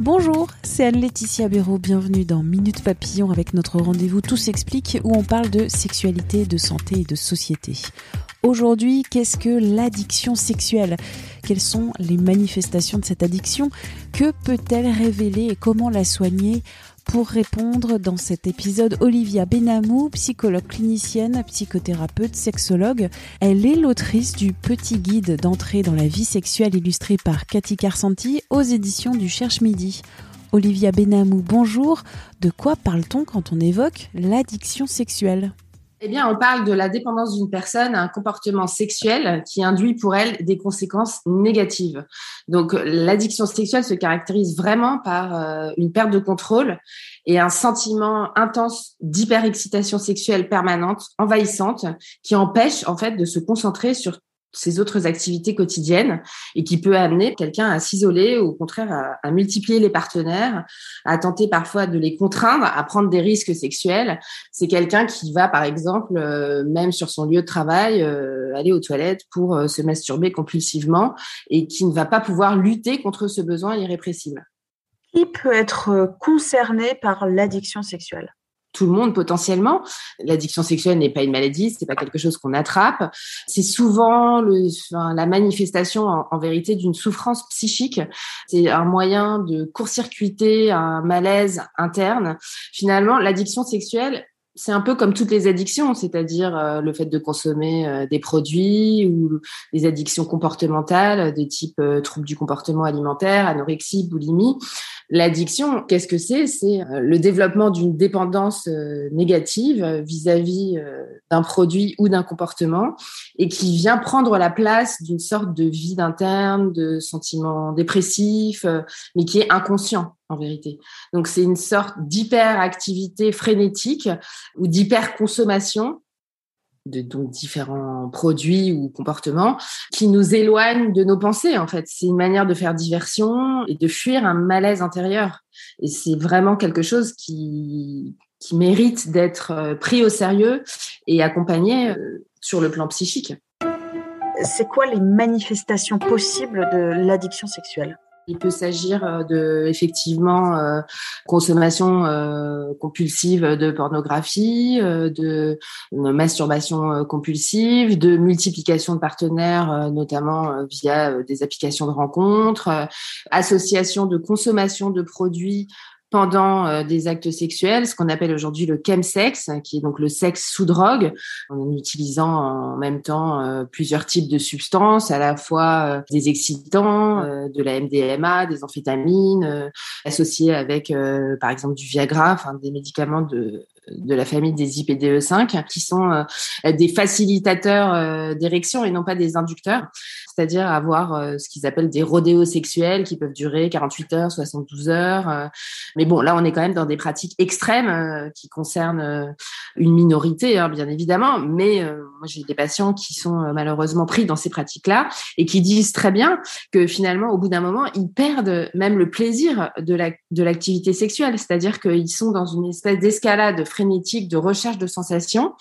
Bonjour, c'est Anne-Laetitia Béraud, bienvenue dans Minute Papillon avec notre rendez-vous Tout s'explique où on parle de sexualité, de santé et de société. Aujourd'hui, qu'est-ce que l'addiction sexuelle ? Quelles sont les manifestations de cette addiction ? Que peut-elle révéler et comment la soigner ? Pour répondre dans cet épisode, Olivia Benamou, psychologue clinicienne, psychothérapeute, sexologue. Elle est l'autrice du petit guide d'entrée dans la vie sexuelle illustré par Cathy Carsanti aux éditions du Cherche Midi. Olivia Benamou, bonjour. De quoi parle-t-on quand on évoque l'addiction sexuelle ? Eh bien, on parle de la dépendance d'une personne à un comportement sexuel qui induit pour elle des conséquences négatives. Donc, l'addiction sexuelle se caractérise vraiment par une perte de contrôle et un sentiment intense d'hyperexcitation sexuelle permanente, envahissante, qui empêche en fait de se concentrer sur ses autres activités quotidiennes et qui peut amener quelqu'un à s'isoler ou au contraire à multiplier les partenaires, à tenter parfois de les contraindre, à prendre des risques sexuels. C'est quelqu'un qui va, par exemple, même sur son lieu de travail, aller aux toilettes pour se masturber compulsivement et qui ne va pas pouvoir lutter contre ce besoin irrépressible. Qui peut être concerné par l'addiction sexuelle ? Tout le monde potentiellement. L'addiction sexuelle n'est pas une maladie, c'est pas quelque chose qu'on attrape. C'est souvent la manifestation en vérité d'une souffrance psychique. C'est un moyen de court-circuiter un malaise interne. Finalement, l'addiction sexuelle, c'est un peu comme toutes les addictions, c'est-à-dire le fait de consommer des produits ou des addictions comportementales de type troubles du comportement alimentaire, anorexie, boulimie. L'addiction, qu'est-ce que c'est ? C'est le développement d'une dépendance négative vis-à-vis d'un produit ou d'un comportement et qui vient prendre la place d'une sorte de vide interne, de sentiment dépressif, mais qui est inconscient en vérité. Donc, c'est une sorte d'hyperactivité frénétique ou d'hyperconsommation de différents produits ou comportements qui nous éloignent de nos pensées, en fait. C'est une manière de faire diversion et de fuir un malaise intérieur. Et c'est vraiment quelque chose qui mérite d'être pris au sérieux et accompagné sur le plan psychique. C'est quoi les manifestations possibles de l'addiction sexuelle ? Il peut s'agir de, effectivement, consommation compulsive de pornographie, de masturbation compulsive, de multiplication de partenaires, notamment via des applications de rencontres, association de consommation de produits pendant des actes sexuels, ce qu'on appelle aujourd'hui le chemsex, qui est donc le sexe sous drogue, en utilisant en même temps plusieurs types de substances, à la fois des excitants, de la MDMA, des amphétamines, associés avec, par exemple, du Viagra, enfin des médicaments de la famille des IPDE5, qui sont des facilitateurs d'érection et non pas des inducteurs, c'est-à-dire avoir ce qu'ils appellent des rodéos sexuels qui peuvent durer 48 heures, 72 heures. Mais bon, là, on est quand même dans des pratiques extrêmes qui concernent une minorité, bien évidemment, mais moi, j'ai des patients qui sont malheureusement pris dans ces pratiques-là et qui disent très bien que finalement, au bout d'un moment, ils perdent même le plaisir de l'activité sexuelle, c'est-à-dire qu'ils sont dans une espèce d'escalade frénétique, de recherche de sensations,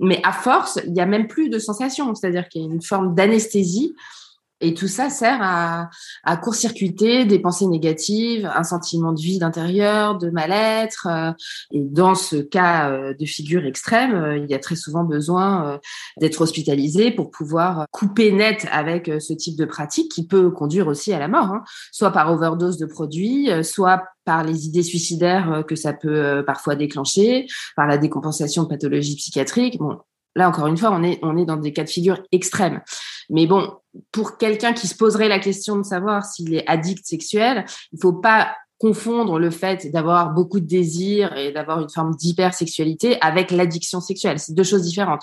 mais à force, il n'y a même plus de sensations, c'est-à-dire qu'il y a une forme d'anesthésie et tout ça sert à court-circuiter des pensées négatives, un sentiment de vide intérieur, de mal-être. Et dans ce cas de figure extrême, il y a très souvent besoin d'être hospitalisé pour pouvoir couper net avec ce type de pratique qui peut conduire aussi à la mort, hein, soit par overdose de produits, soit par les idées suicidaires que ça peut parfois déclencher, par la décompensation de pathologies psychiatriques. Bon, là, encore une fois, on est dans des cas de figure extrêmes. Mais bon, pour quelqu'un qui se poserait la question de savoir s'il est addict sexuel, il ne faut pas confondre le fait d'avoir beaucoup de désir et d'avoir une forme d'hypersexualité avec l'addiction sexuelle. C'est deux choses différentes.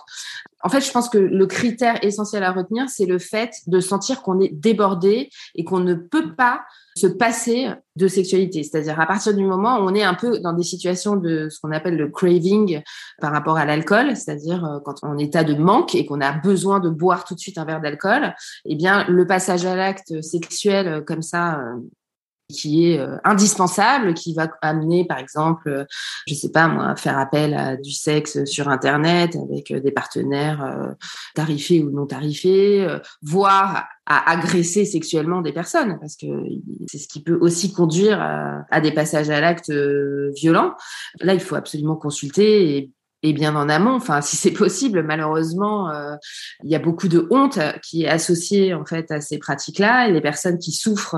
En fait, je pense que le critère essentiel à retenir, c'est le fait de sentir qu'on est débordé et qu'on ne peut pas se passer de sexualité. C'est-à-dire, à partir du moment où on est un peu dans des situations de ce qu'on appelle le craving par rapport à l'alcool, c'est-à-dire quand on est en état de manque et qu'on a besoin de boire tout de suite un verre d'alcool, eh bien, le passage à l'acte sexuel comme ça, qui est indispensable, qui va amener, par exemple, je sais pas moi, faire appel à du sexe sur Internet avec des partenaires tarifés ou non tarifés, voire à agresser sexuellement des personnes, parce que c'est ce qui peut aussi conduire à des passages à l'acte violents. Là, il faut absolument consulter et bien en amont, enfin si c'est possible. Malheureusement, il y a beaucoup de honte qui est associée en fait à ces pratiques-là, et les personnes qui souffrent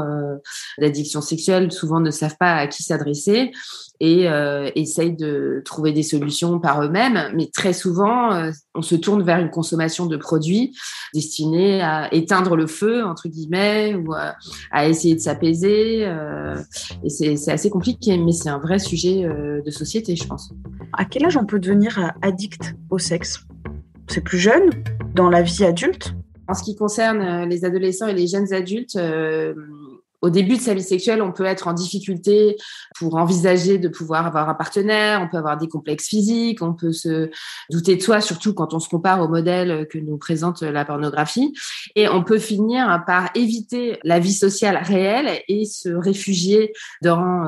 d'addiction sexuelle souvent ne savent pas à qui s'adresser et essayent de trouver des solutions par eux-mêmes, mais très souvent on se tourne vers une consommation de produits destinés à éteindre le feu entre guillemets, ou à essayer de s'apaiser, et c'est assez compliqué, mais c'est un vrai sujet de société, je pense. À quel âge on peut devenir addict au sexe? C'est plus jeune, dans la vie adulte. En ce qui concerne les adolescents et les jeunes adultes, au début de sa vie sexuelle, on peut être en difficulté pour envisager de pouvoir avoir un partenaire, on peut avoir des complexes physiques, on peut se douter de soi, surtout quand on se compare au modèle que nous présente la pornographie. Et on peut finir par éviter la vie sociale réelle et se réfugier dans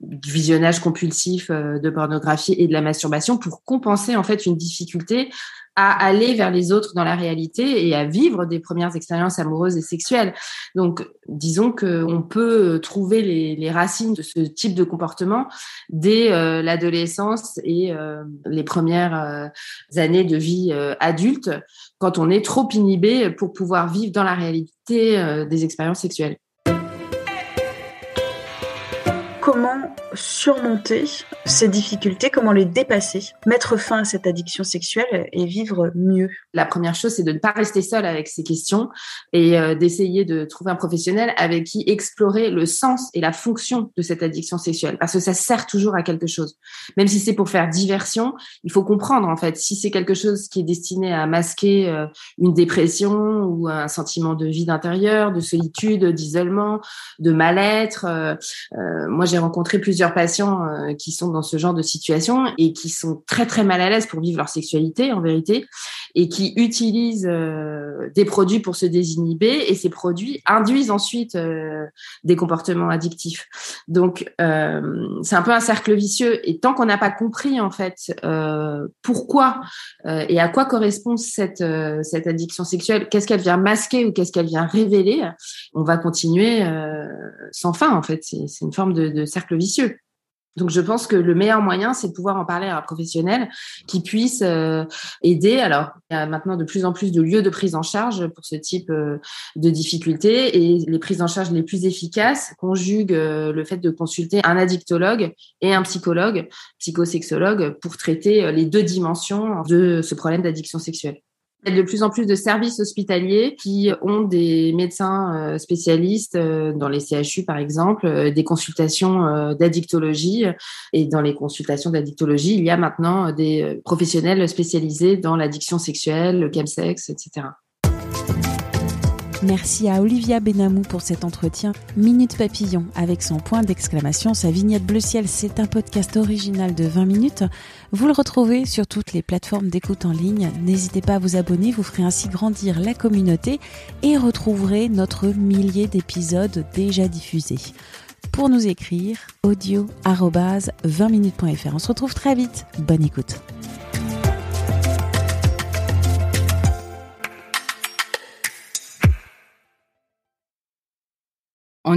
du visionnage compulsif de pornographie et de la masturbation pour compenser en fait une difficulté à aller vers les autres dans la réalité et à vivre des premières expériences amoureuses et sexuelles. Donc, disons qu'on peut trouver les racines de ce type de comportement dès l'adolescence et les premières années de vie adulte, quand on est trop inhibé pour pouvoir vivre dans la réalité des expériences sexuelles. Comment surmonter ces difficultés, comment les dépasser, mettre fin à cette addiction sexuelle et vivre mieux? La première chose, c'est de ne pas rester seule avec ces questions et d'essayer de trouver un professionnel avec qui explorer le sens et la fonction de cette addiction sexuelle, parce que ça sert toujours à quelque chose. Même si c'est pour faire diversion, il faut comprendre en fait si c'est quelque chose qui est destiné à masquer une dépression ou un sentiment de vide intérieur, de solitude, d'isolement, de mal-être. Moi, j'ai rencontré plusieurs patients qui sont dans ce genre de situation et qui sont très très mal à l'aise pour vivre leur sexualité en vérité, et qui utilisent des produits pour se désinhiber, et ces produits induisent ensuite des comportements addictifs. Donc c'est un peu un cercle vicieux, et tant qu'on n'a pas compris en fait pourquoi et à quoi correspond cette addiction sexuelle, qu'est-ce qu'elle vient masquer ou qu'est-ce qu'elle vient révéler, on va continuer sans fin en fait. C'est une forme de cercle vicieux. Donc, je pense que le meilleur moyen, c'est de pouvoir en parler à un professionnel qui puisse aider. Alors, il y a maintenant de plus en plus de lieux de prise en charge pour ce type de difficultés, et les prises en charge les plus efficaces conjuguent le fait de consulter un addictologue et un psychologue, psychosexologue, pour traiter les deux dimensions de ce problème d'addiction sexuelle. Il y a de plus en plus de services hospitaliers qui ont des médecins spécialistes dans les CHU, par exemple, des consultations d'addictologie. Et dans les consultations d'addictologie, il y a maintenant des professionnels spécialisés dans l'addiction sexuelle, le chemsex, etc. Merci à Olivia Benamou pour cet entretien. Minute Papillon, avec son point d'exclamation, sa vignette bleu ciel, c'est un podcast original de 20 minutes. Vous le retrouvez sur toutes les plateformes d'écoute en ligne. N'hésitez pas à vous abonner, vous ferez ainsi grandir la communauté et retrouverez notre millier d'épisodes déjà diffusés. Pour nous écrire, audio@20minutes.fr. On se retrouve très vite. Bonne écoute. On